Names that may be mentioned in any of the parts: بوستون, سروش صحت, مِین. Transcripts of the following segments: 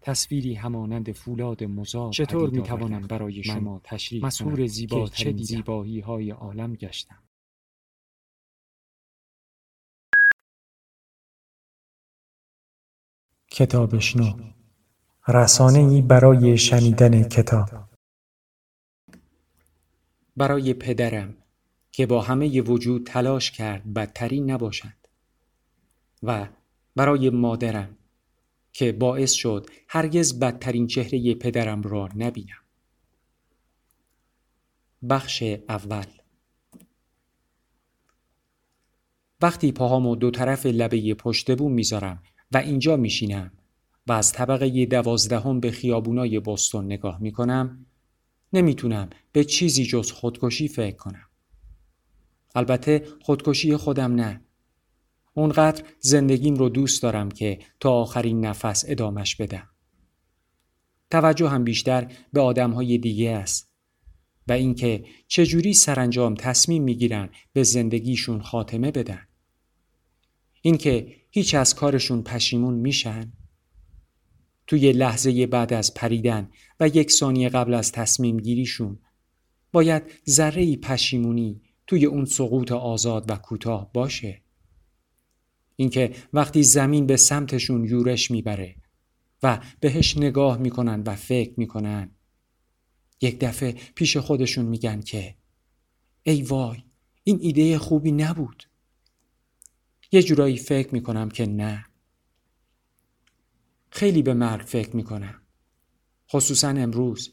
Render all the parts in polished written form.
تصویری همانند فولاد مزار چطور میتوانم برای شما تشریح کنم مسحور زیباترین زیبایی های عالم گشتم. کتابشنو رسانه‌ای برای شنیدن کتاب. برای پدرم که با همه وجود تلاش کرد بدترین نباشد و برای مادرم که باعث شد هرگز بدترین چهره پدرم را نبینم. بخش اول. وقتی پاهامو دو طرف لبه پشت بوم میذارم و اینجا میشینم و از طبقه 12 به خیابونای بوستون نگاه میکنم نمیتونم به چیزی جز خودکشی فکر کنم. البته خودکشی خودم نه. اونقدر زندگیم رو دوست دارم که تا آخرین نفس ادامش بدم. توجه هم بیشتر به آدم‌های دیگه است و اینکه چجوری سرانجام تصمیم می‌گیرن به زندگیشون خاتمه بدن. اینکه هیچ از کارشون پشیمون میشن. توی لحظه بعد از پریدن و یک ثانیه قبل از تصمیم گیریشون باید ذره‌ای پشیمونی توی اون سقوط آزاد و کوتاه باشه. اینکه وقتی زمین به سمتشون یورش میبره و بهش نگاه میکنن و فکر میکنن یک دفعه پیش خودشون میگن که ای وای این ایده خوبی نبود. یه جورایی فکر میکنم که نه. خیلی به مرگ فکر میکنم. خصوصا امروز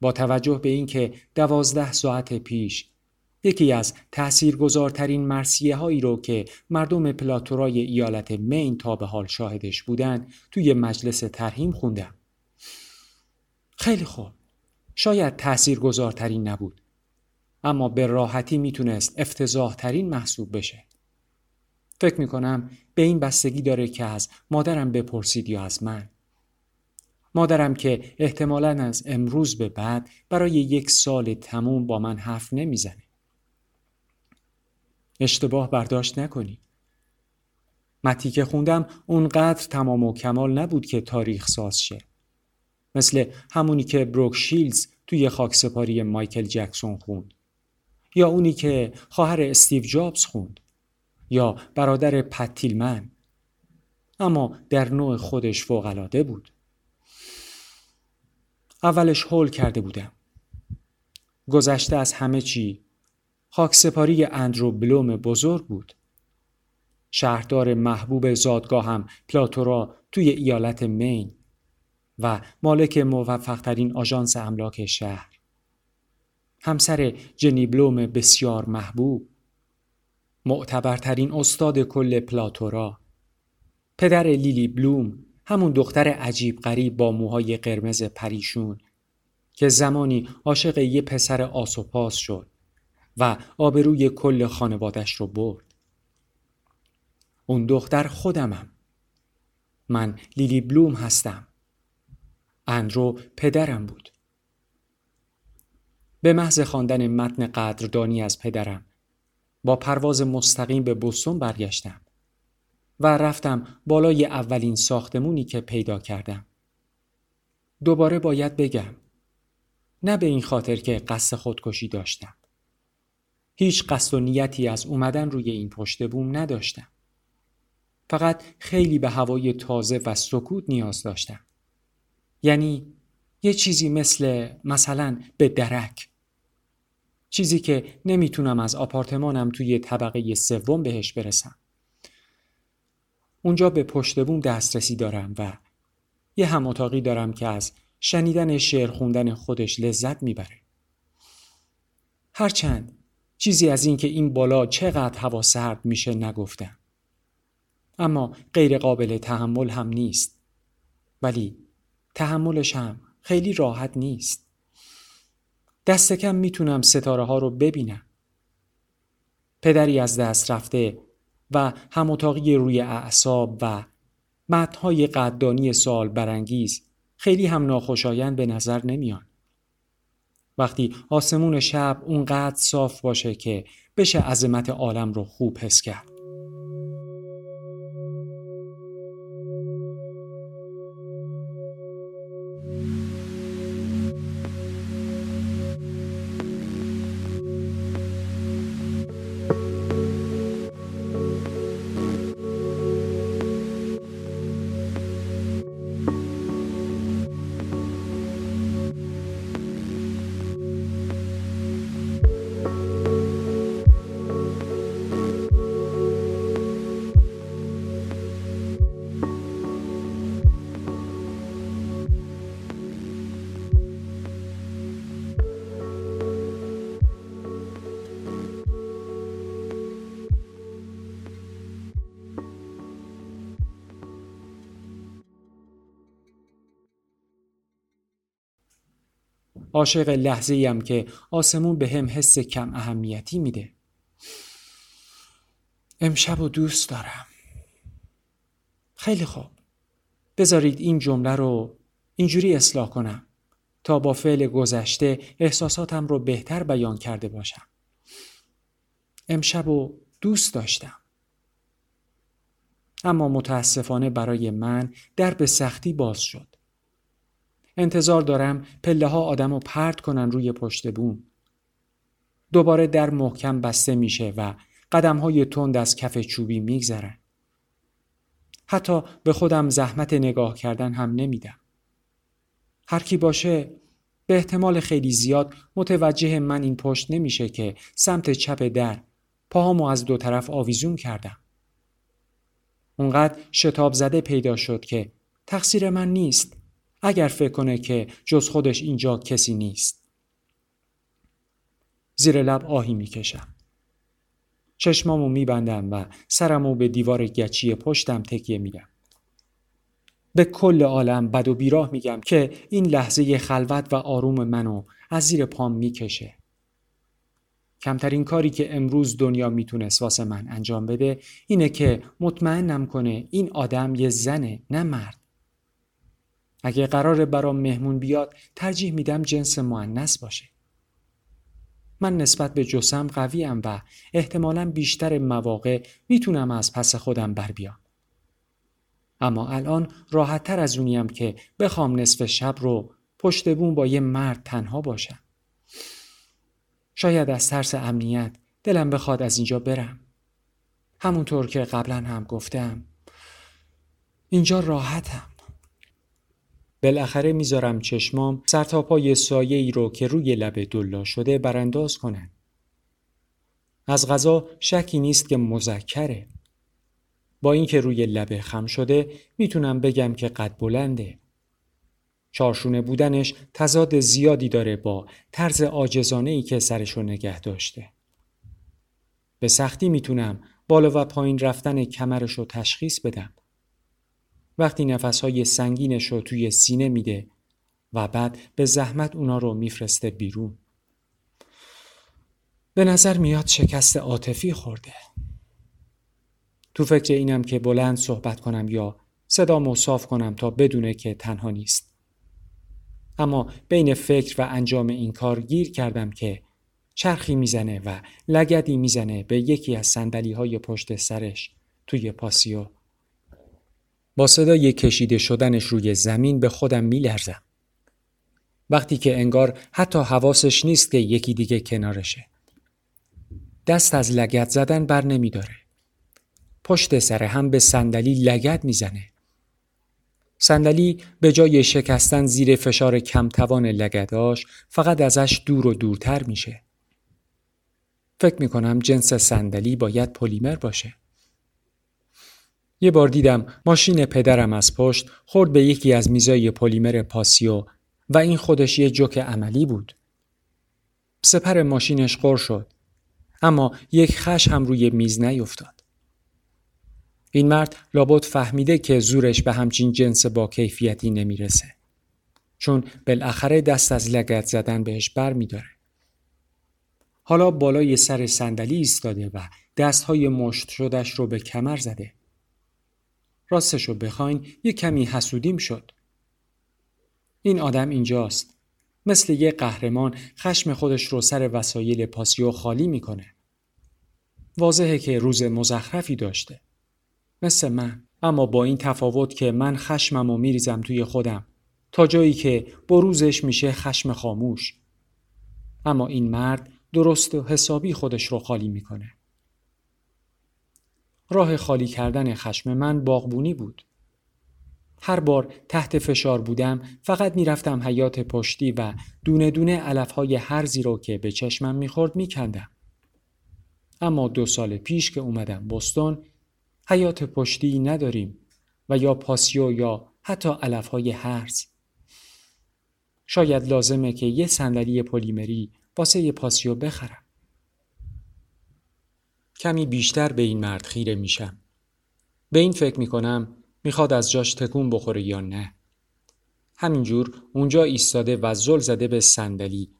با توجه به اینکه 12 ساعت پیش یکی از تأثیرگذارترین مرثیه هایی رو که مردم پلاتورای ایالت مین تا به حال شاهدش بودن توی مجلس ترحیم خوندم. خیلی خوب. شاید تأثیرگذارترین نبود. اما به راحتی میتونست افتضاحترین محسوب بشه. فکر میکنم به این بستگی داره که از مادرم بپرسید یا از من. مادرم که احتمالاً از امروز به بعد برای 1 سال تموم با من حرف نمیزنه. اشتباه برداشت نکنی. متنی که خوندم اونقدر تمام و کمال نبود که تاریخ ساز شه. مثل همونی که بروک شیلز توی خاکسپاری مایکل جکسون خوند. یا اونی که خواهر استیو جابز خوند. یا برادر پتیلمن. اما در نوع خودش فوق‌العاده بود. اولش هول کرده بودم. گذشته از همه چی. خاکسپاری اندرو بلوم بزرگ بود. شهردار محبوب زادگاهم پلاتورا توی ایالت مین و مالک موفق‌ترین آژانس املاک شهر. همسر جنی بلوم بسیار محبوب. معتبرترین استاد کل پلاتورا. پدر لیلی بلوم همون دختر عجیب غریب با موهای قرمز پریشون که زمانی عاشق یه پسر آسوپاس شد و آبروی کل خانوادش رو برد. اون دختر خودمم. من لیلی بلوم هستم. اندرو پدرم بود. به محض خواندن متن قدردانی از پدرم با پرواز مستقیم به بوستون برگشتم و رفتم بالای اولین ساختمونی که پیدا کردم. دوباره باید بگم نه به این خاطر که قصد خودکشی داشتم. هیچ قصد و نیتی از اومدن روی این پشت بوم نداشتم. فقط خیلی به هوای تازه و سکوت نیاز داشتم. یعنی یه چیزی مثلا به درک. چیزی که نمیتونم از آپارتمانم توی طبقه 3 بهش برسم. اونجا به پشت بوم دسترسی دارم و یه هم اتاقی دارم که از شنیدن شعر خوندن خودش لذت میبره. هرچند چیزی از این که این بالا چقدر هوا سرد میشه نگفتم. اما غیر قابل تحمل هم نیست. ولی تحملش هم خیلی راحت نیست. دست کم میتونم ستاره ها رو ببینم. پدری از دست رفته و هم اتاقی روی اعصاب و متن‌های قدردانی سوال برانگیز خیلی هم ناخوشایند به نظر نمیان. وقتی آسمون شب اونقدر صاف باشه که بشه عظمت عالم رو خوب حس کرد. عاشق لحظه‌ایم که آسمون به هم حس کم اهمیتی میده. امشب و دوست دارم. خیلی خوب. بذارید این جمله رو اینجوری اصلاح کنم تا با فعل گذشته احساساتم رو بهتر بیان کرده باشم. امشب و دوست داشتم. اما متاسفانه برای من در به سختی باز شد. انتظار دارم پله ها آدمو پرت کنن روی پشت بوم. دوباره در محکم بسته میشه و قدم های تند از کف چوبی میگذرن. حتی به خودم زحمت نگاه کردن هم نمیدم. هر کی باشه به احتمال خیلی زیاد متوجه من این پشت نمیشه که سمت چپ در پاهامو از دو طرف آویزون کردم. اونقدر شتاب زده پیدا شد که تقصیر من نیست. اگر فکر کنه که جز خودش اینجا کسی نیست. زیر لب آهی میکشم. چشمامو میبندم و سرمو به دیوار گچی پشتم تکیه میدم. به کل عالم بد و بیراه میگم که این لحظه خلوت و آروم منو از زیر پام میکشه. کمترین کاری که امروز دنیا میتونست واسه من انجام بده اینه که مطمئنم کنه این آدم یه زنه نه مرد. اگه قراره برام مهمون بیاد ترجیح میدم جنس مؤنث باشه. من نسبت به جسم قویم و احتمالاً بیشتر مواقع میتونم از پس خودم بر بیام. اما الان راحت‌تر از اونیم که بخوام نصف شب رو پشت بوم با یه مرد تنها باشم. شاید از ترس امنیت دلم بخواد از اینجا برم. همونطور که قبلا هم گفتم اینجا راحتم. بالاخره میذارم چشمام سر تا پای سایه‌ای رو که روی لب دلا شده برانداز کنن. از غذا شکی نیست که مذکره. با اینکه روی لب خم شده میتونم بگم که قد بلنده. چارشونه بودنش تضاد زیادی داره با طرز عاجزانه‌ای که سرشو نگه داشته. به سختی میتونم بالا و پایین رفتن کمرشو تشخیص بدم. وقتی نفسهای سنگینش رو توی سینه میده و بعد به زحمت اونا رو میفرسته بیرون. به نظر میاد شکست عاطفی خورده. تو فکر اینم که بلند صحبت کنم یا صدامو صاف کنم تا بدونه که تنها نیست. اما بین فکر و انجام این کار گیر کردم که چرخی میزنه و لگدی میزنه به یکی از صندلی‌های پشت سرش توی پاسیو. با صدای کشیده شدنش روی زمین به خودم میلرزم. وقتی که انگار حتی حواسش نیست که یکی دیگه کنارشه. دست از لگد زدن بر نمی داره. پشت سر هم به صندلی لگد میزنه. صندلی به جای شکستن زیر فشار کمتوان لگداش فقط ازش دور و دورتر میشه. فکر میکنم جنس صندلی باید پلیمر باشه. یه بار دیدم ماشین پدرم از پشت خورد به یکی از میزای پلیمر پاسیو و این خودش یه جوک عملی بود. سپر ماشینش قر شد، اما یک خش هم روی میز نیفتاد. این مرد لابد فهمیده که زورش به همچین جنس با کیفیتی نمیرسه، چون بالاخره دست از لگد زدن بهش بر میداره. حالا بالای سر صندلی ایستاده و دستهای مشت شدش رو به کمر زده. راستشو بخواین یه کمی حسودیم شد. این آدم اینجاست. مثل یه قهرمان خشم خودش رو سر وسایل پاسیو خالی میکنه. واضحه که روز مزخرفی داشته. مثل من، اما با این تفاوت که من خشمم رو میریزم توی خودم تا جایی که بروزش میشه خشم خاموش. اما این مرد درست و حسابی خودش رو خالی میکنه. راه خالی کردن خشم من باغبونی بود. هر بار تحت فشار بودم فقط میرفتم حیاط پشتی و دونه دونه علفهای هرزی رو که به چشمم میخورد میکندم. اما 2 سال پیش که اومدم بوستون، حیاط پشتی نداریم و یا پاسیو یا حتی علفهای هرز. شاید لازمه که یه صندلی پلیمری واسه یه پاسیو بخرم. کمی بیشتر به این مرد خیره میشم. به این فکر میکنم میخواد از جاش تکون بخوره یا نه. همینجور اونجا ایستاده و زل زده به صندلی.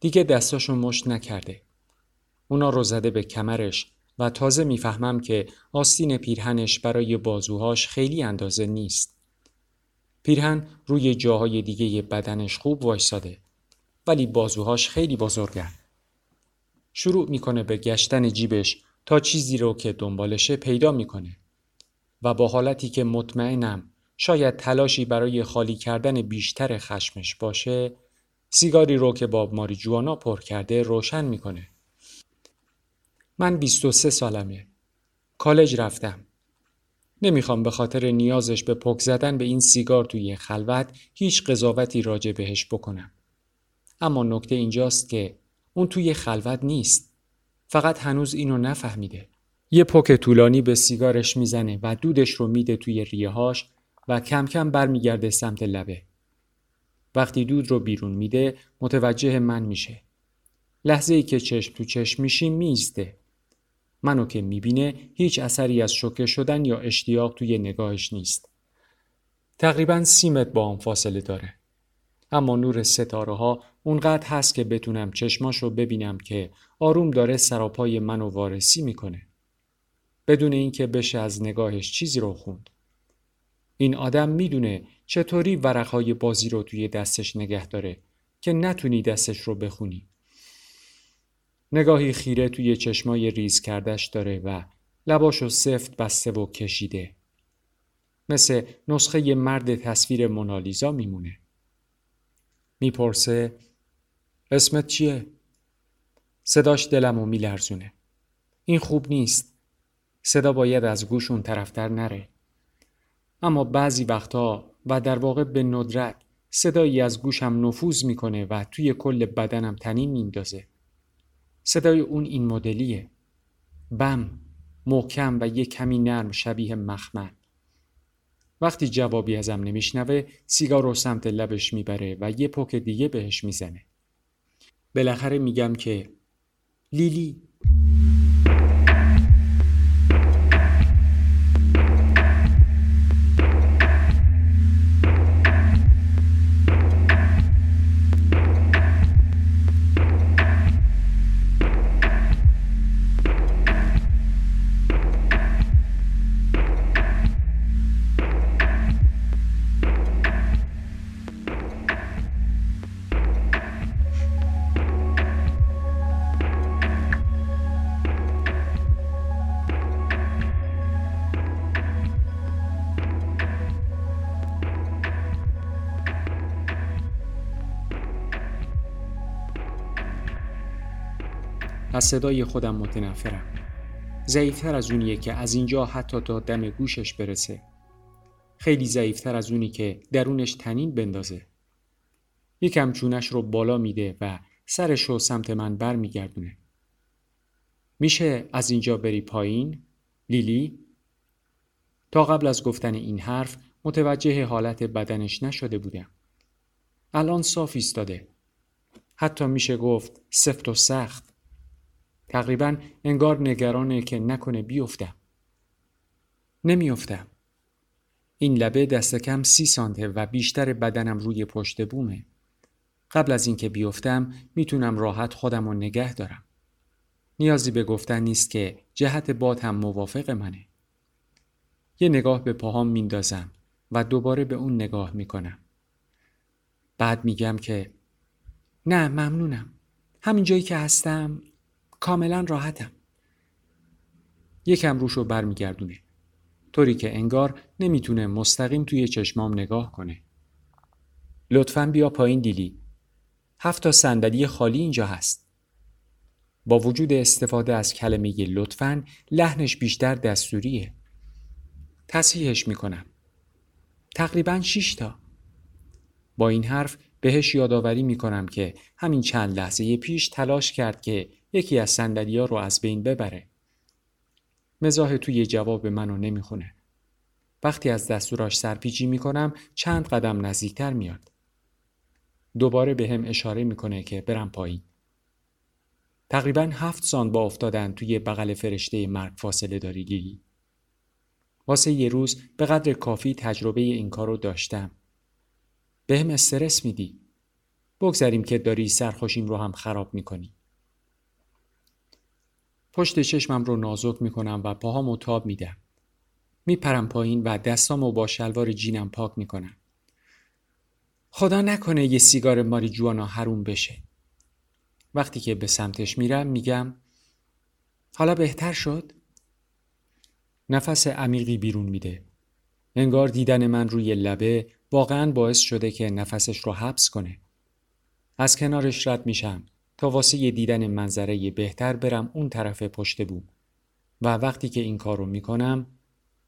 دیگه دستاشو مشت نکرده. اونا رو زده به کمرش و تازه میفهمم که آستین پیرهنش برای بازوهاش خیلی اندازه نیست. پیرهن روی جاهای دیگه بدنش خوب وایساده، ولی بازوهاش خیلی بزرگه. شروع میکنه به گشتن جیبش تا چیزی رو که دنبالشه پیدا میکنه و با حالتی که مطمئنم شاید تلاشی برای خالی کردن بیشتر خشمش باشه، سیگاری رو که با ماریجوانا پر کرده روشن میکنه. من 23 سالمه. کالج رفتم. نمیخوام به خاطر نیازش به پک زدن به این سیگار توی خلوت هیچ قضاوتی راجع بهش بکنم. اما نکته اینجاست که اون توی خلوت نیست. فقط هنوز اینو نفهمیده. یه پک طولانی به سیگارش میزنه و دودش رو میده توی ریه‌هاش و کم کم برمیگرده سمت لبه. وقتی دود رو بیرون میده متوجه من میشه. لحظه‌ای که چشم تو چشم میشیم میسته. منو که میبینه هیچ اثری از شوکه شدن یا اشتیاق توی نگاهش نیست. تقریباً 30 متر با هم فاصله داره. اما نور ستاره‌ها اونقدر هست که بتونم چشماشو ببینم که آروم داره سراپای منو وارسی میکنه. بدون اینکه بشه از نگاهش چیزی رو خوند. این آدم میدونه چطوری ورقهای بازی رو توی دستش نگه داره که نتونی دستش رو بخونی. نگاهی خیره توی چشمای ریز کردش داره و لباشو سفت بسته و کشیده. مثل نسخه مرد تصویر مونالیزا میمونه. میپرسه اسمت چیه؟ صداش دلمو میلرزونه. این خوب نیست. صدا باید از گوش اون طرفتر نره. اما بعضی وقتها و در واقع به ندرت صدایی از گوشم نفوذ میکنه و توی کل بدنم تنین میندازه. صدای اون این مدلیه. بم، محکم و یه کمی نرم شبیه مخمل. وقتی جوابی ازم نمیشنوه سیگار رو سمت لبش میبره و یه پک دیگه بهش میزنه. بالاخره میگم که لیلی. از صدای خودم متنفرم. ضعیف‌تر از اونیه که از اینجا حتی تا دم گوشش برسه. خیلی ضعیف‌تر از اونی که درونش تنین بندازه. یکم چونش رو بالا میده و سرش رو سمت من برمیگردونه. میشه از اینجا بری پایین؟ لیلی؟ تا قبل از گفتن این حرف متوجه حالت بدنش نشده بودم. الان صاف ایستاده. حتی میشه گفت سفت و سخت. تقریباً انگار نگرانه که نکنه بیفتم. نمیافتم. این لبه دست کم 30 سانته و بیشتر بدنم روی پشت بومه. قبل از اینکه بیفتم میتونم راحت خودم رو نگه دارم. نیازی به گفتن نیست که جهت باد هم موافق منه. یه نگاه به پاهام میندازم و دوباره به اون نگاه میکنم. بعد میگم که نه ممنونم. همین جایی که هستم کاملا راحتم. یکم روشو برمیگردونه. طوری که انگار نمیتونه مستقیم توی چشمام نگاه کنه. لطفاً بیا پایین دیلی. 7 تا صندلی خالی اینجا هست. با وجود استفاده از کلمه لطفاً لحنش بیشتر دستوریه. تصحیحش میکنم. تقریباً 6 تا. با این حرف بهش یادآوری میکنم که همین چند لحظه پیش تلاش کرد که یکی از صندلی‌ها رو از بین ببره. مزاح توی جواب منو نمیخونه. وقتی از دستوراش سرپیچی میکنم چند قدم نزدیکتر میاد. دوباره به هم اشاره میکنه که برم پایین. تقریباً 7 سانت با افتادن توی بغل فرشته مرگ فاصله داری دیگی. واسه یه روز به قدر کافی تجربه این کارو داشتم. به هم استرس میدی. بگذاریم که داری سرخوشیم رو هم خراب میکنی. پشت چشمم رو نازک میکنم و پاهامو تاب میدم. میپرم پایین و دستامو با شلوار جینم پاک میکنم. خدا نکنه یه سیگار ماریجوانا حروم بشه. وقتی که به سمتش میرم میگم حالا بهتر شد؟ نفس عمیقی بیرون میده. انگار دیدن من روی لبه واقعاً باعث شده که نفسش رو حبس کنه. از کنارش رد میشم تا واسه دیدن منظره بهتر برم اون طرف پشت بوم. و وقتی که این کار رو میکنم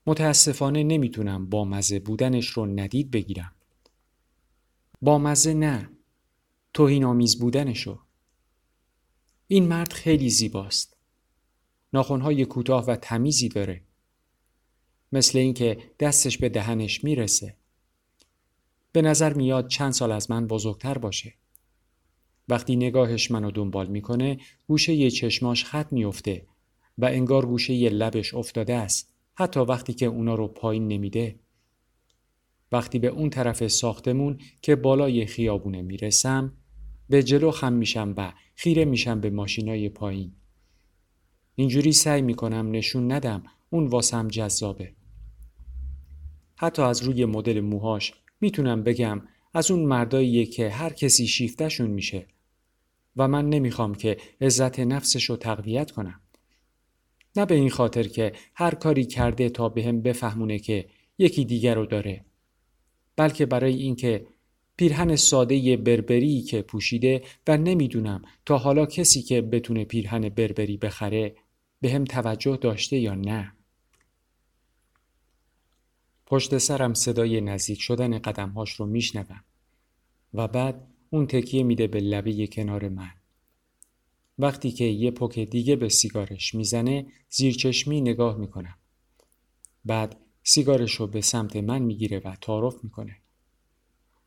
متاسفانه نمیتونم با مزه بودنش رو ندید بگیرم. با مزه نه، توهین‌آمیز بودنشو. این مرد خیلی زیباست. ناخن‌های کوتاه و تمیزی داره. مثل اینکه دستش به دهنش میرسه. به نظر میاد چند سال از من بزرگتر باشه. وقتی نگاهش منو دنبال میکنه گوشه یه چشماش خط میفته و انگار گوشه یه لبش افتاده است. حتی وقتی که اونا رو پایین نمیده. وقتی به اون طرف ساختمون که بالای خیابونه میرسم به جلو خم میشم و خیره میشم به ماشینای پایین. اینجوری سعی میکنم نشون ندم اون واسم جذابه. حتی از روی مدل موهاش میتونم بگم از اون مرداییه که هر کسی شیفتشون میشه و من نمیخوام که عزت نفسشو تقویت کنم. نه به این خاطر که هر کاری کرده تا بهم بفهمونه که یکی دیگر رو داره، بلکه برای اینکه پیرهن ساده بربری که پوشیده و نمیدونم تا حالا کسی که بتونه پیرهن بربری بخره بهم توجه داشته یا نه. پشت سرم صدای نزدیک شدن قدمهاش رو میشنوم و بعد اون تکیه میده به لبه کنار من. وقتی که یه پک دیگه به سیگارش میزنه زیر چشمی نگاه میکنم. بعد سیگارش رو به سمت من میگیره و تعارف میکنه.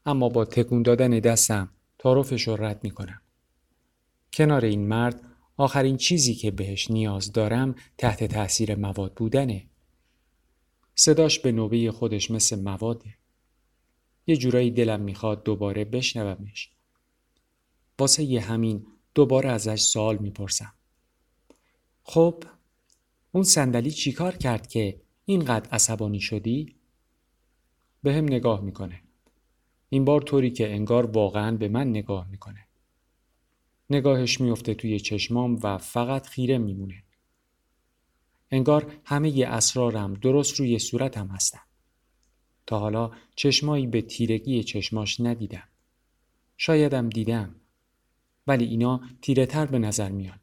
اما با تکون دادن دستم تعارفش رو رد میکنم. کنار این مرد آخرین چیزی که بهش نیاز دارم تحت تاثیر مواد بودنه. صداش به نوبه خودش مثل مواده. یه جورایی دلم میخواد دوباره بشنومش. واسه یه همین دوباره ازش سوال میپرسم. خب اون صندلی چیکار کرد که اینقدر عصبانی شدی؟ به هم نگاه میکنه. این بار طوری که انگار واقعاً به من نگاه میکنه. نگاهش میفته توی چشمام و فقط خیره میمونه. انگار همه ی اسرارم درست روی صورتم هستن. تا حالا چشمایی به تیرگی چشماش ندیدم. شایدم دیدم. ولی اینا تیره تر به نظر میان.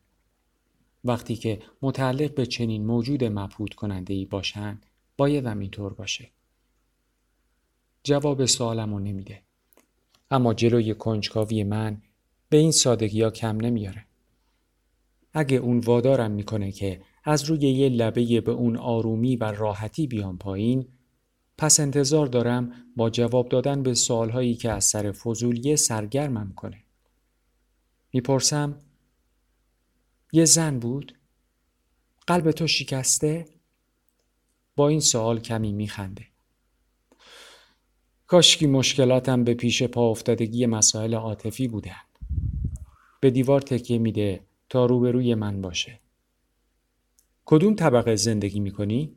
وقتی که متعلق به چنین موجود مبهوت کننده‌ای باشن باید هم اینطور باشه. جواب سوالمو نمیده. اما جلوی کنجکاوی من به این سادگی ها کم نمیاره. اگه اون وادارم میکنه که از روی یه لبه به اون آرومی و راحتی بیام پایین، پس انتظار دارم با جواب دادن به سوالهایی که از سر فضولیه سرگرمم کنه. میپرسم: یه زن بود؟ قلب تو شکسته؟ با این سوال کمی میخنده. کاشکی مشکلاتم به پیش پا افتادگی مسائل عاطفی بودن. به دیوار تکیه میده تا روبروی من باشه. کدوم طبقه زندگی میکنی؟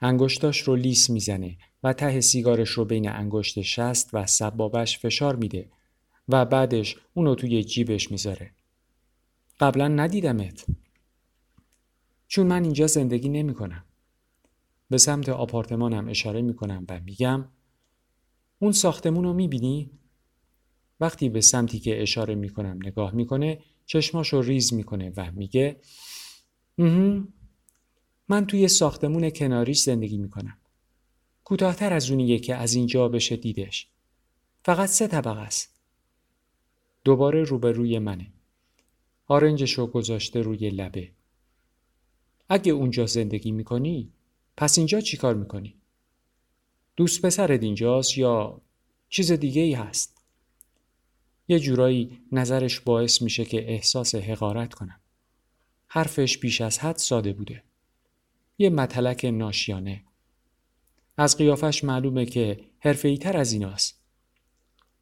انگشتاش رو لیس میزنه و ته سیگارش رو بین انگشت شست و سبابش فشار میده و بعدش اونو توی جیبش میذاره. قبلا ندیدمت. چون من اینجا زندگی نمی کنم. به سمت آپارتمانم اشاره می کنم و میگم: اون ساختمون رو می بینی؟ وقتی به سمتی که اشاره می کنم نگاه می کنه، چشماش رو ریز می کنه و میگه: من توی ساختمون کناریش زندگی می کنم. کوتاه‌تر از اونیه که از اینجا بشه دیدش. فقط 3 طبقه است. دوباره روبروی منه. آرنجش رو گذاشته روی لبه. اگه اونجا زندگی میکنی، پس اینجا چی کار میکنی؟ دوست پسرت اینجاست یا چیز دیگه ای هست؟ یه جورایی نظرش باعث میشه که احساس حقارت کنم. حرفش بیش از حد ساده بوده. یه متلک ناشیانه. از قیافش معلومه که حرفه‌ای تر از ایناست.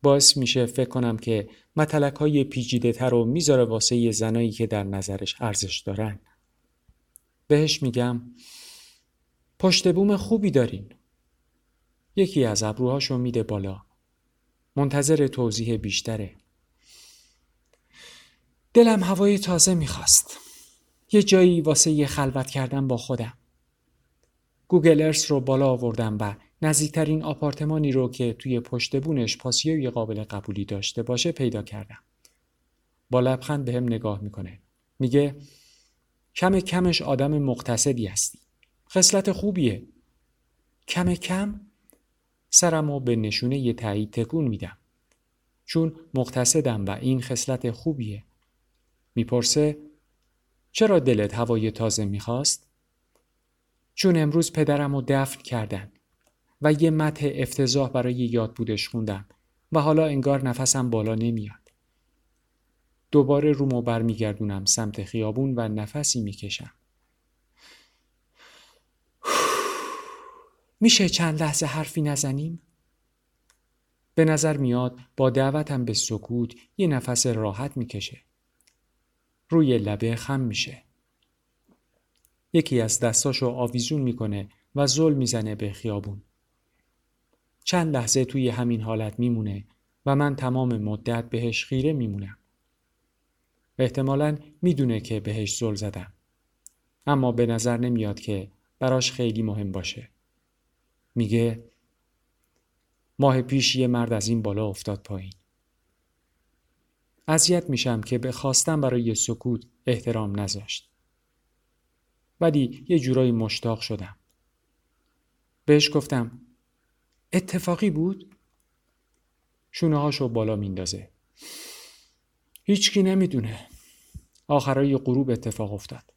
باعث میشه فکر کنم که متلک های پیچیده تر رو میذاره واسه یه زنایی که در نظرش ارزش دارن. بهش میگم: پشت بوم خوبی دارین. یکی از ابروهاشو میده بالا. منتظر توضیح بیشتره. دلم هوای تازه میخواست. یه جایی واسه یه خلوت کردم با خودم. گوگل ارث رو بالا آوردم و نزدیکترین آپارتمانی رو که توی پشت بونش پاسیوی قابل قبولی داشته باشه پیدا کردم. با لبخند بهم نگاه میکنه. میگه: کم کمش آدم مقتصدی هستی. خصلت خوبیه. کم کم سرمو به نشونه یه تایید تکون میدم. چون مقتصدم و این خصلت خوبیه. میپرسه: چرا دلت هوای تازه میخواست؟ چون امروز پدرمو دفن کردن و یه متن افتضاح برای یاد بودش خوندم و حالا انگار نفسم بالا نمیاد. دوباره رومو برمیگردونم سمت خیابون و نفسی میکشم. میشه چند لحظه حرفی نزنیم؟ به نظر میاد با دعوتم به سکوت یه نفس راحت میکشه. روی لبه خم میشه. یکی از دستاشو آویزون میکنه و زل میزنه به خیابون. چند لحظه توی همین حالت میمونه و من تمام مدت بهش خیره میمونم. احتمالاً میدونه که بهش زل زدم. اما به نظر نمیاد که براش خیلی مهم باشه. میگه: ماه پیش یه مرد از این بالا افتاد پایین. اذیت میشم که به خواستم برای سکوت احترام نذاشت. ولی یه جورایی مشتاق شدم. بهش گفتم: اتفاقی بود؟ شونه هاشو بالا میندازه. هیچکی نمیدونه. آخرای غروب اتفاق افتاد.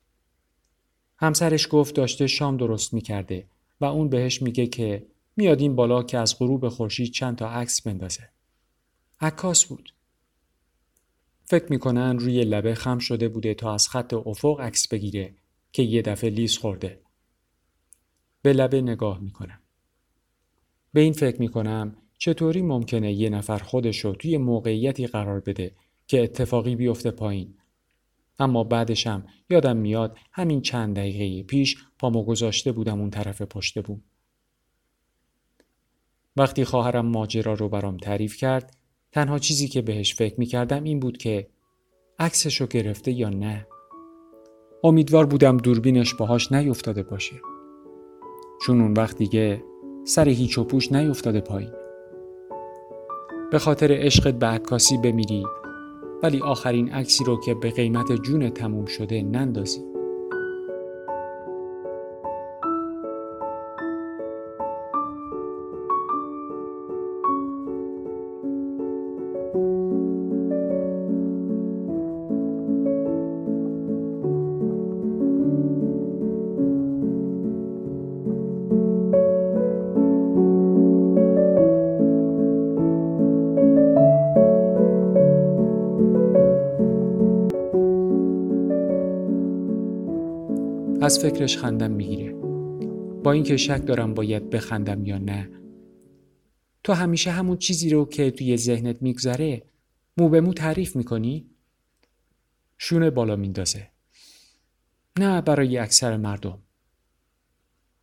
همسرش گفت داشته شام درست میکرده و اون بهش میگه که میاد این بالا که از غروب خورشید چند تا عکس بندازه. عکاس بود. فکر میکنن روی لبه خم شده بوده تا از خط افق عکس بگیره که یه دفعه لیز خورده. به لبه نگاه میکنم. به این فکر میکنم چطوری ممکنه یه نفر خودشو توی موقعیتی قرار بده که اتفاقی بیفته پایین. اما بعدشم یادم میاد همین چند دقیقه پیش پامو گذاشته بودم اون طرف پشت بوم. وقتی خواهرم ماجرا رو برام تعریف کرد، تنها چیزی که بهش فکر میکردم این بود که عکسشو گرفته یا نه. امیدوار بودم دوربینش باهاش نیفتاده باشه. چون اون وقت دیگه سر هیچ و پوش نیفتاده پایین. به خاطر عشقت به عکاسی بمیری، ولی آخرین عکسی رو که به قیمت جون تموم شده نندازی. از فکرش خندم میگیره. با اینکه شک دارم باید بخندم یا نه. تو همیشه همون چیزی رو که توی ذهنت میگذره مو به مو تعریف میکنی؟ شونه بالا میندازه. نه، برای اکثر مردم.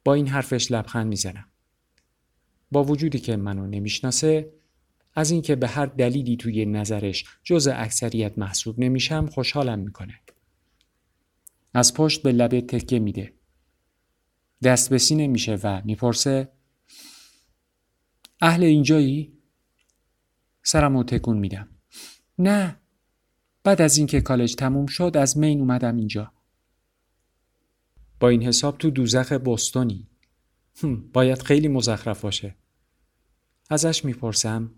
با این حرفش لبخند میزنم. با وجودی که منو نمیشناسه، از اینکه به هر دلیلی توی نظرش جز اکثریت محسوب نمیشم خوشحالم میکنه. از پشت به لبه تکیه میده. دست به سینه میشه و میپرسه اهل اینجایی؟ سرمو تکون میدم. نه، بعد از اینکه کالج تموم شد از مین اومدم اینجا. با این حساب تو دوزخ بوستونی. باید خیلی مزخرف باشه. ازش میپرسم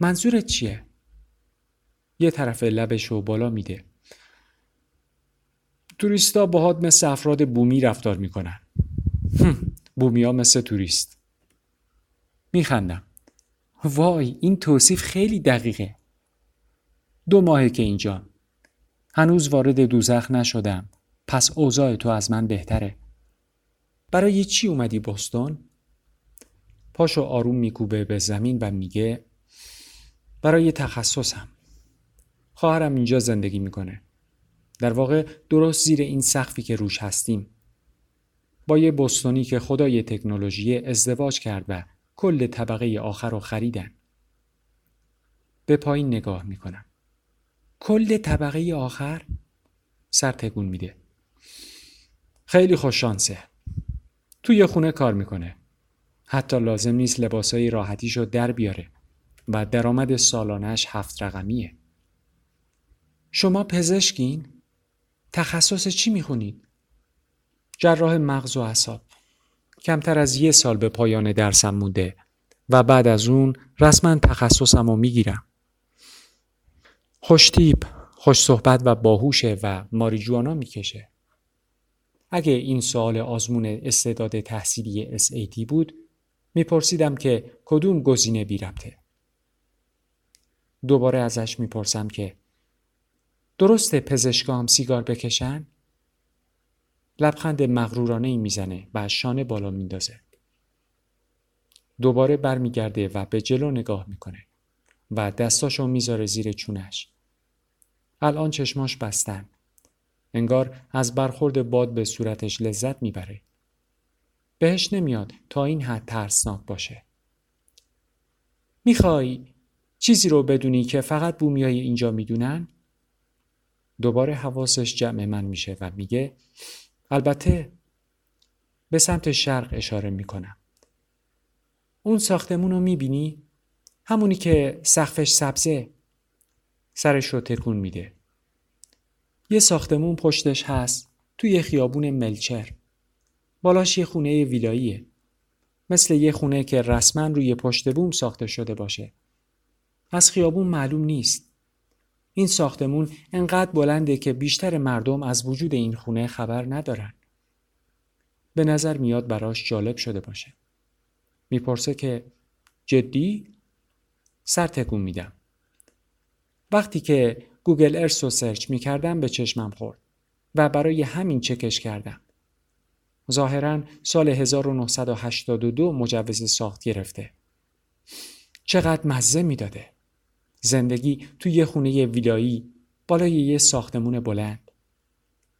منظورت چیه؟ یه طرف لبشو بالا میده. توریستا باهات مثل افراد بومی رفتار میکنن. بومی ها مثل توریست. میخندم. وای، این توصیف خیلی دقیقه. 2 ماهه که اینجا. هنوز وارد دوزخ نشدم. پس اوضاع تو از من بهتره. برای چی اومدی بوستون؟ پاشو آروم میکوبه به زمین و میگه برای تخصصم. خواهرم اینجا زندگی میکنه. در واقع درست زیر این سقفی که روش هستیم. با یه بوستونی که خدای تکنولوژی ازدواج کرد و کل طبقه آخر رو خریدن. به پایین نگاه میکنم. کل طبقه آخر؟ سر تکون میده. خیلی خوش شانسه. توی خونه کار میکنه. حتی لازم نیست لباسای راحتیشو در بیاره و درآمد سالانه‌اش 7 رقمیه. شما پزشکین؟ تخصص چی میخونید؟ جراح مغز و اعصاب. کمتر از 1 سال به پایان درسم مونده و بعد از اون رسما تخصصمو میگیرم. خوش‌تیپ، خوش صحبت و باهوشه و ماریجوانا میکشه. اگه این سوال آزمون استعداد تحصیلی SAT بود میپرسیدم که کدوم گزینه بی ربطه. دوباره ازش میپرسم که درسته پزشکا هم سیگار بکشن؟ لبخند مغرورانه‌ای میزنه و شانه بالا میندازه. دوباره برمیگرده و به جلو نگاه میکنه و دستاشو میذاره زیر چونش. الان چشماش بستن. انگار از برخورد باد به صورتش لذت میبره. بهش نمیاد تا این حد ترسناک باشه. میخوای چیزی رو بدونی که فقط بومیای اینجا میدونن؟ دوباره حواسش جمع من میشه و میگه البته. به سمت شرق اشاره میکنم. اون ساختمون رو میبینی؟ همونی که سقفش سبزه. سرش رو تکون میده. یه ساختمون پشتش هست توی خیابون ملچر. بالاش یه خونه ویلاییه. مثل یه خونه که رسما روی پشت بوم ساخته شده باشه. از خیابون معلوم نیست. این ساختمون انقدر بلنده که بیشتر مردم از وجود این خونه خبر ندارن. به نظر میاد براش جالب شده باشه. میپرسه که جدی؟ سر تکون میدم. وقتی که گوگل ارث رو سرچ میکردم به چشمم خورد و برای همین چکش کردم. ظاهراً سال 1982 مجوز ساخت گرفته. چقدر مزه میداده. زندگی توی یه خونه ویلایی بالای یه ساختمون بلند.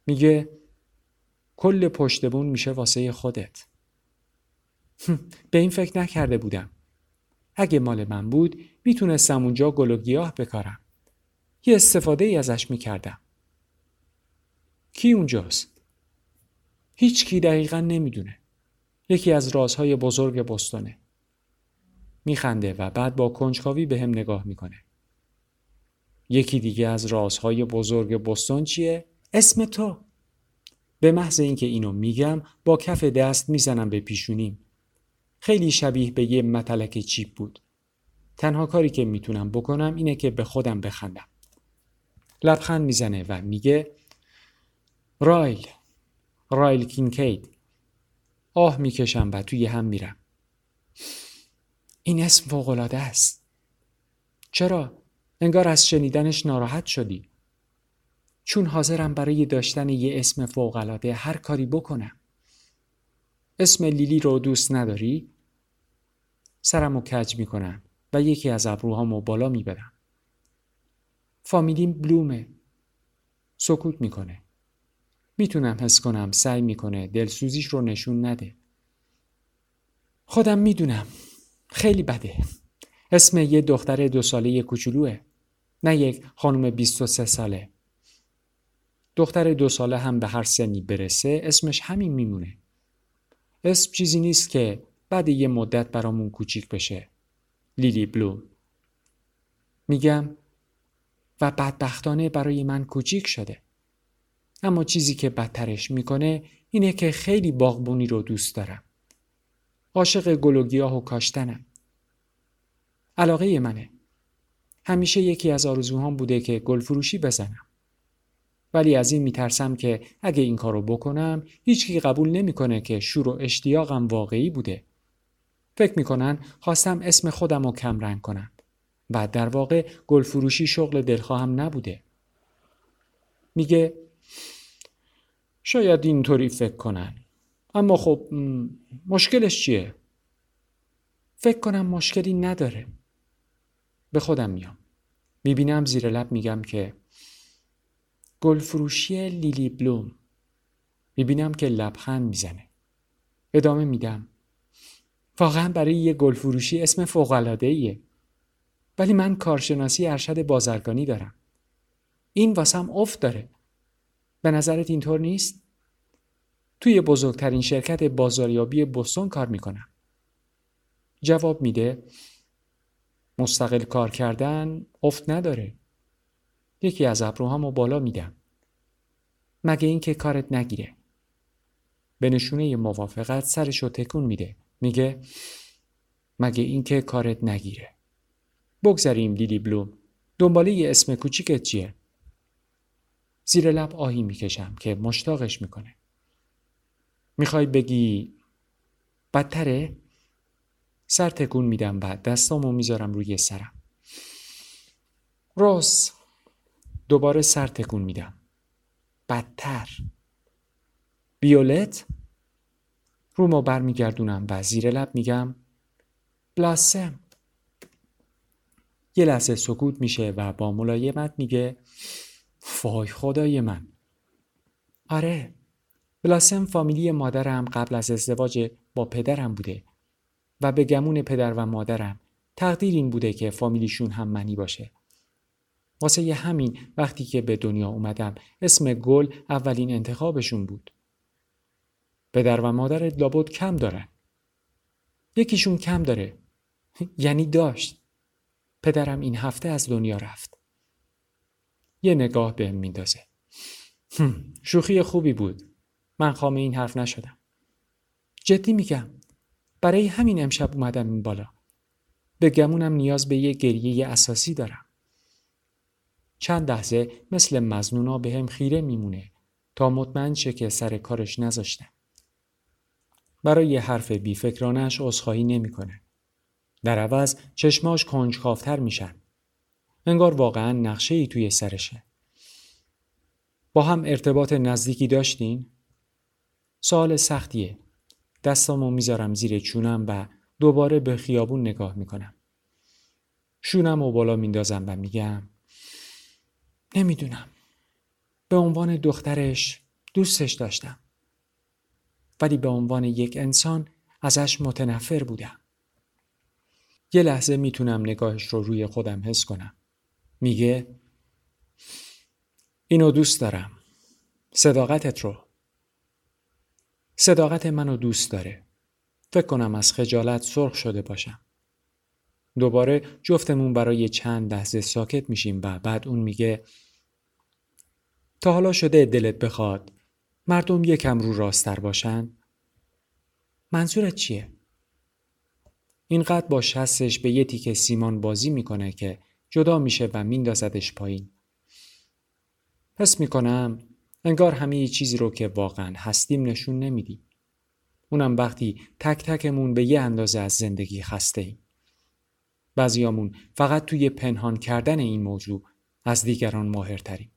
میگه کل پشتبون میشه واسه خودت. به این فکر نکرده بودم. اگه مال من بود میتونستم اونجا گل و گیاه بکارم. یه استفاده ای ازش میکردم. کی اونجاست؟ هیچ کی دقیقا نمیدونه. یکی از رازهای بزرگ بوستونه. میخنده و بعد با کنجکاوی به هم نگاه میکنه. یکی دیگه از رازهای بزرگ بوستون چیه؟ اسم تو. به محض اینکه اینو میگم با کف دست میزنم به پیشونیم. خیلی شبیه به یه متلک چیپ بود. تنها کاری که میتونم بکنم اینه که به خودم بخندم. لبخند میزنه و میگه رایل کینکید. آه میکشم و توی هم میرم. این اسم فوق‌العاده است. چرا؟ انگار از شنیدنش ناراحت شدی. چون حاضرم برای داشتن یه اسم فوق‌العاده هر کاری بکنم. اسم لیلی رو دوست نداری؟ سرمو کج میکنم و یکی از ابروهامو بالا میبرم. فامیلیم بلومه. سکوت میکنه. میتونم حس کنم سعی میکنه دلسوزیش رو نشون نده. خودم میدونم خیلی بده. اسم یه دختر 2 ساله کوچولوه، نه یک خانم 23 ساله. دختر 2 ساله هم به هر سنی برسه اسمش همین میمونه. اسم چیزی نیست که بعد یه مدت برامون کوچیک بشه. لیلی بلوم. میگم و بدبختانه برای من کوچیک شده. اما چیزی که بدترش میکنه اینه که خیلی باغبونی رو دوست دارم. عاشق گل و گیاه و کاشتنم. علاقه منه. همیشه یکی از آرزوهام بوده که گل فروشی بزنم. ولی از این میترسم که اگه این کارو بکنم هیچکی قبول نمیکنه که شور و اشتیاقم واقعی بوده. فکر میکنن خواستم اسم خودم رو کم رنگ کنم و در واقع گل فروشی شغل دلخواهم نبوده. میگه شاید اینطوری فکر کنن، اما خب مشکلش چیه؟ فکر کنم مشکلی نداره. به خودم میام. میبینم زیر لب میگم که گلفروشی لیلی بلوم. میبینم که لبخند میزنه. ادامه میدم. واقعا برای یه گلفروشی اسم فوق‌العاده‌ایه. ولی من کارشناسی ارشد بازرگانی دارم. این واسم افت داره. به نظرت اینطور نیست؟ توی بزرگترین شرکت بازاریابی بوستون کار میکنم. جواب میده مستقل کار کردن افت نداره. یکی از ابروهامو بالا میدم. مگه این که کارت نگیره. به نشونه موافقت سرشو تکون میده. میگه مگه این که کارت نگیره. بگذاریم لیلی بلوم. دنباله یه اسم کوچیکت چیه؟ زیر لب آهی میکشم که مشتاقش میکنه. میخوای بگی بدتره؟ سر تکون میدم بعد دستامو میذارم روی سرم. روز. دوباره سر تکون میدم. بدتر. ویولت. رومو برمیگردونم و زیر لب میگم بلاسم. یه لحظه سکوت میشه و با ملایمت میگه وای خدای من. آره. بلاسم فامیلی مادرم قبل از ازدواج با پدرم بوده و به گمون پدر و مادرم تقدیر این بوده که فامیلیشون هم منی باشه. واسه همین وقتی که به دنیا اومدم اسم گل اولین انتخابشون بود. پدر و مادرت لابد کم دارن. یکیشون کم داره. یعنی داشت. پدرم این هفته از دنیا رفت. یه نگاه بهم میندازه. شوخی خوبی بود. من خامه این حرف نشدم. جدی میگم. برای همین امشب اومدم این بالا. به گمونم نیاز به یه گریه اساسی دارم. چند لحظه مثل مظنونا به هم خیره میمونه تا مطمئن شه که سر کارش نذاشتم. برای حرف بی فکرانش عذرخواهی نمیکنه. در عوض چشماش کنجکاوتر میشن. انگار واقعا نقشه‌ای توی سرشه. با هم ارتباط نزدیکی داشتین؟ سوال سختیه. دستامو میذارم زیر چونم و دوباره به خیابون نگاه میکنم. شونمو بالا میندازم و میگم نمیدونم. به عنوان دخترش دوستش داشتم. ولی به عنوان یک انسان ازش متنفر بودم. یه لحظه میتونم نگاهش رو روی خودم حس کنم. میگه اینو دوست دارم. صداقتت رو. صداقت منو دوست داره. فکر کنم از خجالت سرخ شده باشم. دوباره جفتمون برای چند لحظه ساکت میشیم و بعد اون میگه تا حالا شده دلت بخواد مردم یکم رو راست‌تر باشن؟ منظورت چیه؟ اینقدر با شستش به یه تیکه سیمان بازی میکنه که جدا میشه و میندازدش پایین. حس میکنم انگار همه چیزی رو که واقعا هستیم نشون نمیدیم. اونم وقتی تک تکمون به یه اندازه از زندگی خسته‌ایم. بعضیامون فقط توی پنهان کردن این موضوع از دیگران ماهرتریم.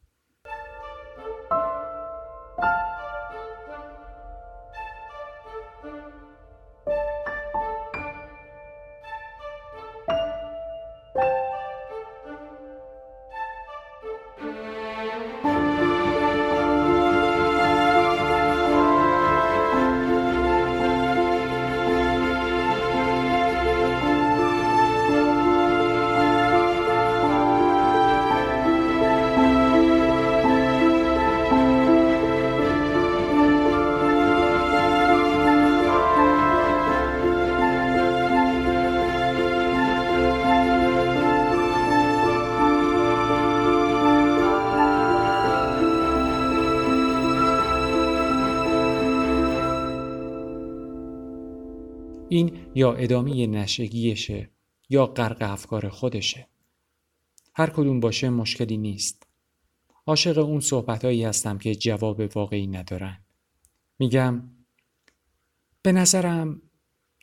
این یا ادامه نشگیشه یا غرق افکار خودشه. هر کدوم باشه مشکلی نیست. عاشق اون صحبتایی هستم که جواب واقعی ندارن. میگم به نظرم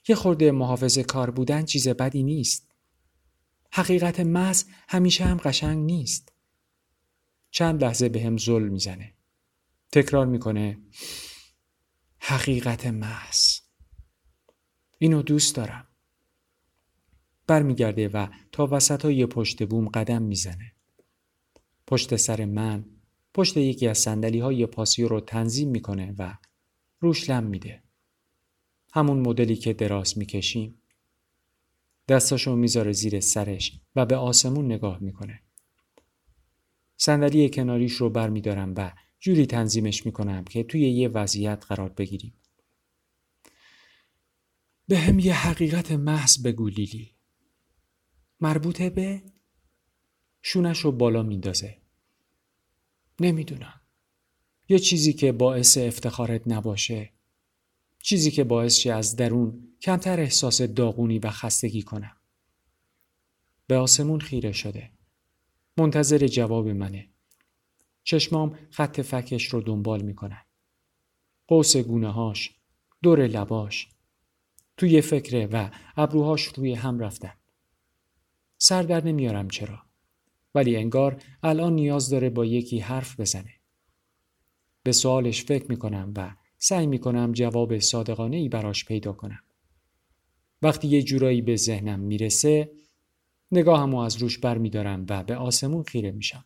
یه خورده محافظه کار بودن چیز بدی نیست. حقیقت محض همیشه هم قشنگ نیست. چند لحظه به هم زل میزنه. تکرار میکنه حقیقت محض. اینو دوست دارم. برمیگرده و تا وسطای پشت بوم قدم میزنه. پشت سر من پشت یکی از صندلی‌های پاسیو رو تنظیم میکنه و روش لم میده. همون مدلی که دراز میکشیم. دستاشو میذاره زیر سرش و به آسمون نگاه میکنه. صندلی کناریش رو برمیدارم و جوری تنظیمش میکنم که توی یه وضعیت قرار بگیریم. به هم یه حقیقت محض بگو لیلی. مربوطه به؟ شونش رو بالا میندازه. نمیدونم. یه چیزی که باعث افتخارت نباشه. چیزی که باعث شه از درون کمتر احساس داغونی و خستگی کنم. به آسمون خیره شده. منتظر جواب منه. چشمام خط فکش رو دنبال میکنن. قوس گونه‌هاش، دور لباش، توی فکره و ابروهاش روی هم رفتن. سر در نمیارم چرا. ولی انگار الان نیاز داره با یکی حرف بزنه. به سوالش فکر میکنم و سعی میکنم جواب صادقانه‌ای براش پیدا کنم. وقتی یه جورایی به ذهنم میرسه نگاهمو از روش برمیدارم و به آسمون خیره میشم.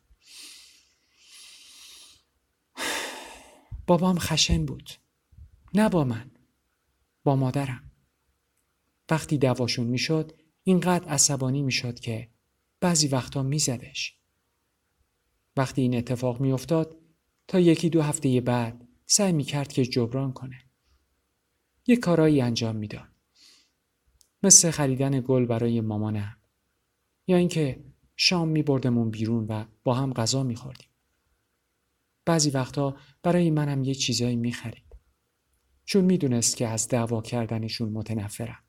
بابام خشن بود. نه با من. با مادرم. وقتی دعواشون میشد اینقدر عصبانی میشد که بعضی وقتا میزدش. وقتی این اتفاق میافتاد تا یکی دو هفته بعد سعی میکرد که جبران کنه. یه کارایی انجام میداد. مثل خریدن گل برای مامانم یا اینکه شام میبردمون بیرون و با هم غذا میخوردیم. بعضی وقتا برای منم یه چیزایی میخرید. چون میدونست که از دعوا کردنشون متنفرم.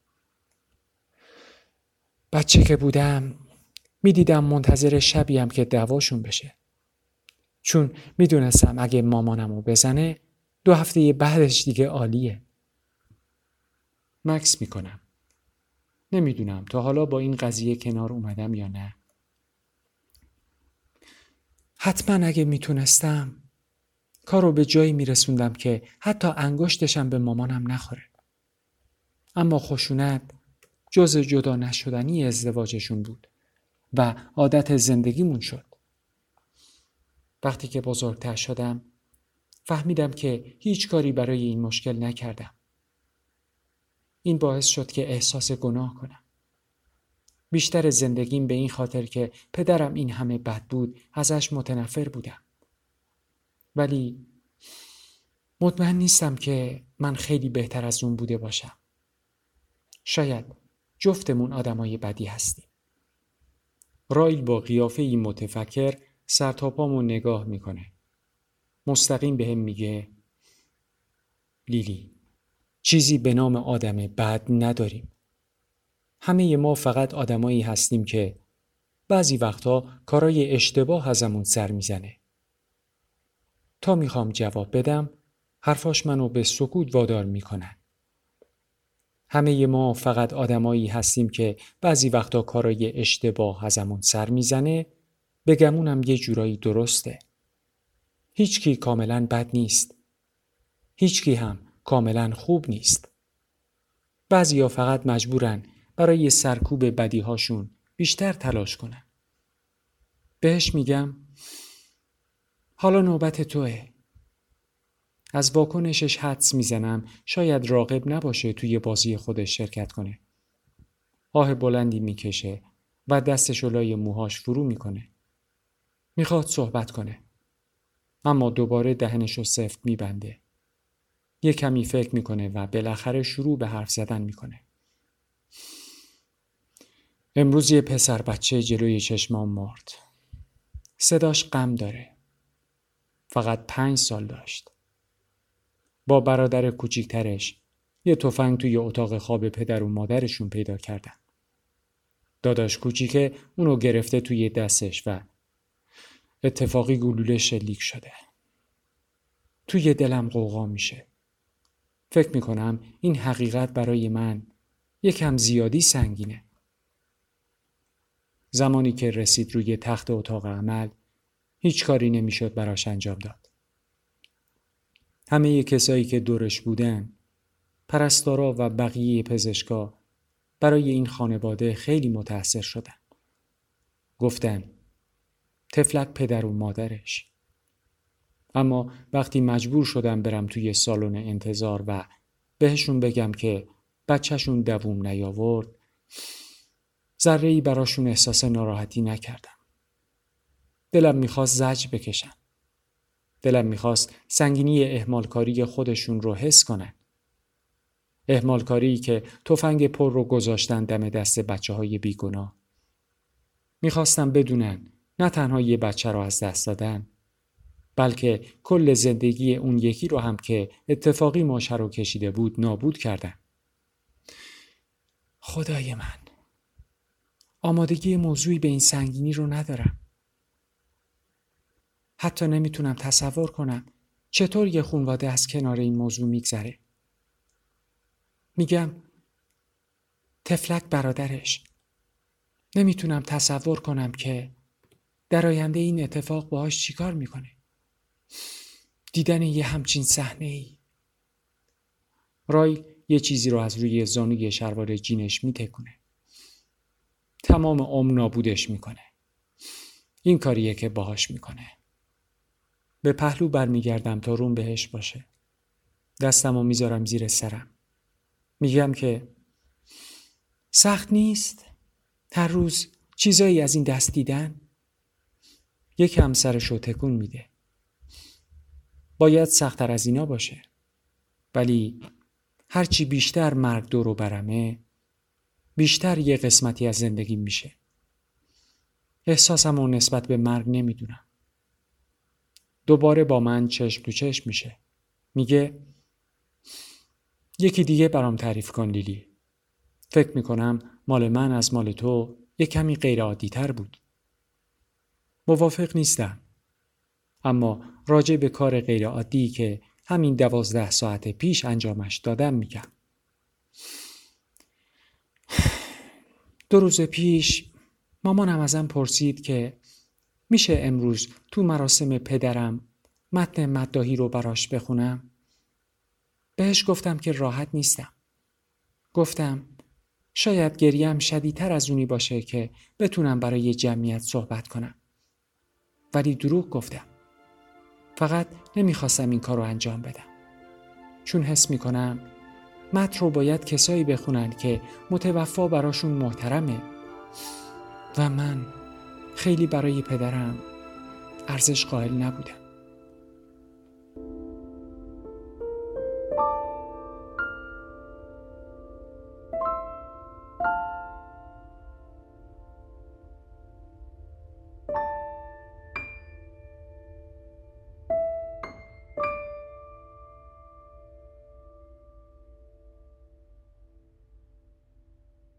بچه که بودم میدیدم منتظر شبیم که دعواشون بشه. چون میدونستم اگه مامانمو بزنه دو هفته بعدش دیگه عالیه. مکس میکنم. نمیدونم تا حالا با این قضیه کنار اومدم یا نه. حتما اگه میتونستم کارو به جایی میرسوندم که حتی انگشتشم به مامانم نخوره. اما خشونت جز جدا نشدنی ازدواجشون بود و عادت زندگیمون شد. وقتی که بزرگتر شدم فهمیدم که هیچ کاری برای این مشکل نکردم. این باعث شد که احساس گناه کنم. بیشتر زندگیم به این خاطر که پدرم این همه بد بود ازش متنفر بودم. ولی مطمئن نیستم که من خیلی بهتر از اون بوده باشم. شاید جفتمون آدمای بدی هستیم. رایل با قیافه‌ای متفکر سر تا پامو نگاه میکنه. مستقیم بهم میگه لیلی چیزی به نام آدم بد نداریم. همه ما فقط آدمایی هستیم که بعضی وقتا کارای اشتباه ازمون سر میزنه. تا میخوام جواب بدم حرفاش منو به سکوت وادار میکنن. همه ما فقط آدمایی هستیم که بعضی وقتا کارای اشتباه ازمون سر میزنه. بگمونم یه جورایی درسته. هیچکی کاملا بد نیست. هیچکی هم کاملا خوب نیست. بعضیا فقط مجبورن برای سرکوب بدیهاشون بیشتر تلاش کنن. بهش میگم حالا نوبت توه. از واکنشش حدس میزنم شاید راغب نباشه توی بازی خودش شرکت کنه. آه بلندی میکشه و دستش لای موهاش فرو میکنه. میخواد صحبت کنه. اما دوباره دهنشو سفت میبنده. یه کمی فکر میکنه و بالاخره شروع به حرف زدن میکنه. امروز یه پسر بچه جلوی چشمام مرد. صداش غم داره. فقط 5 سال داشت. با برادر کوچیکترش یه تفنگ توی اتاق خواب پدر و مادرشون پیدا کردن. داداش کوچیکه اونو گرفته توی دستش و اتفاقی گلوله شلیک شده. توی دلم قوقا میشه. فکر میکنم این حقیقت برای من یکم زیادی سنگینه. زمانی که رسید روی تخت اتاق عمل، هیچ کاری نمیشد براش انجام داد. همه ی کسایی که دورش بودن، پرستارا و بقیه پزشکا، برای این خانواده خیلی متأثر شدن. گفتن طفلک پدر و مادرش. اما وقتی مجبور شدم برم توی سالن انتظار و بهشون بگم که بچهشون دووم نیاورد، ذره‌ای براشون احساس ناراحتی نکردم. دلم میخواست زجر بکشم. دلم میخواست سنگینی اهمالکاری خودشون رو حس کنن. اهمالکاری که تفنگ پر رو گذاشتن دم دست بچه‌های بیگناه. میخواستم بدونن نه تنها یه بچه رو از دست دادن، بلکه کل زندگی اون یکی رو هم که اتفاقی ماشه رو کشیده بود نابود کردن. خدای من، آمادگی موضوعی به این سنگینی رو ندارم. حتی نمیتونم تصور کنم چطور یه خونواده از کنار این موضوع میگذره. میگم طفلک برادرش. نمیتونم تصور کنم که در آینده این اتفاق باهاش چیکار میکنه. دیدن یه همچین صحنه‌ای. رای یه چیزی رو از روی زانوی شلوار جینش میتکونه. تمام عمر نابودش میکنه. این کاریه که باهاش میکنه. به پهلو برمیگردم تا روم بهش باشه. دستمو میذارم زیر سرم. میگم که سخت نیست هر روز چیزایی از این دست دیدن. یکی هم سرشو تکون میده. باید سخت‌تر از اینا باشه. ولی هرچی بیشتر مرگ دور و برمه، بیشتر یه قسمتی از زندگی میشه. احساسمو نسبت به مرگ نمیدونم. دوباره با من چشم تو چشم میشه. میگه یکی دیگه برام تعریف کن لیلی. فکر میکنم مال من از مال تو یه کمی غیر عادی تر بود. موافق نیستم. اما راجع به کار غیر عادی که همین 12 ساعت پیش انجامش دادم میگم. 2 روز پیش مامانم ازم پرسید که میشه امروز تو مراسم پدرم متن مداحی رو براش بخونم؟ بهش گفتم که راحت نیستم. گفتم شاید گریم شدیدتر از اونی باشه که بتونم برای جمعیت صحبت کنم. ولی دروغ گفتم. فقط نمیخواستم این کار رو انجام بدم. چون حس میکنم متن رو باید کسایی بخونن که متوفا براشون محترمه و من خیلی برای پدرم ارزش قائل نبودم.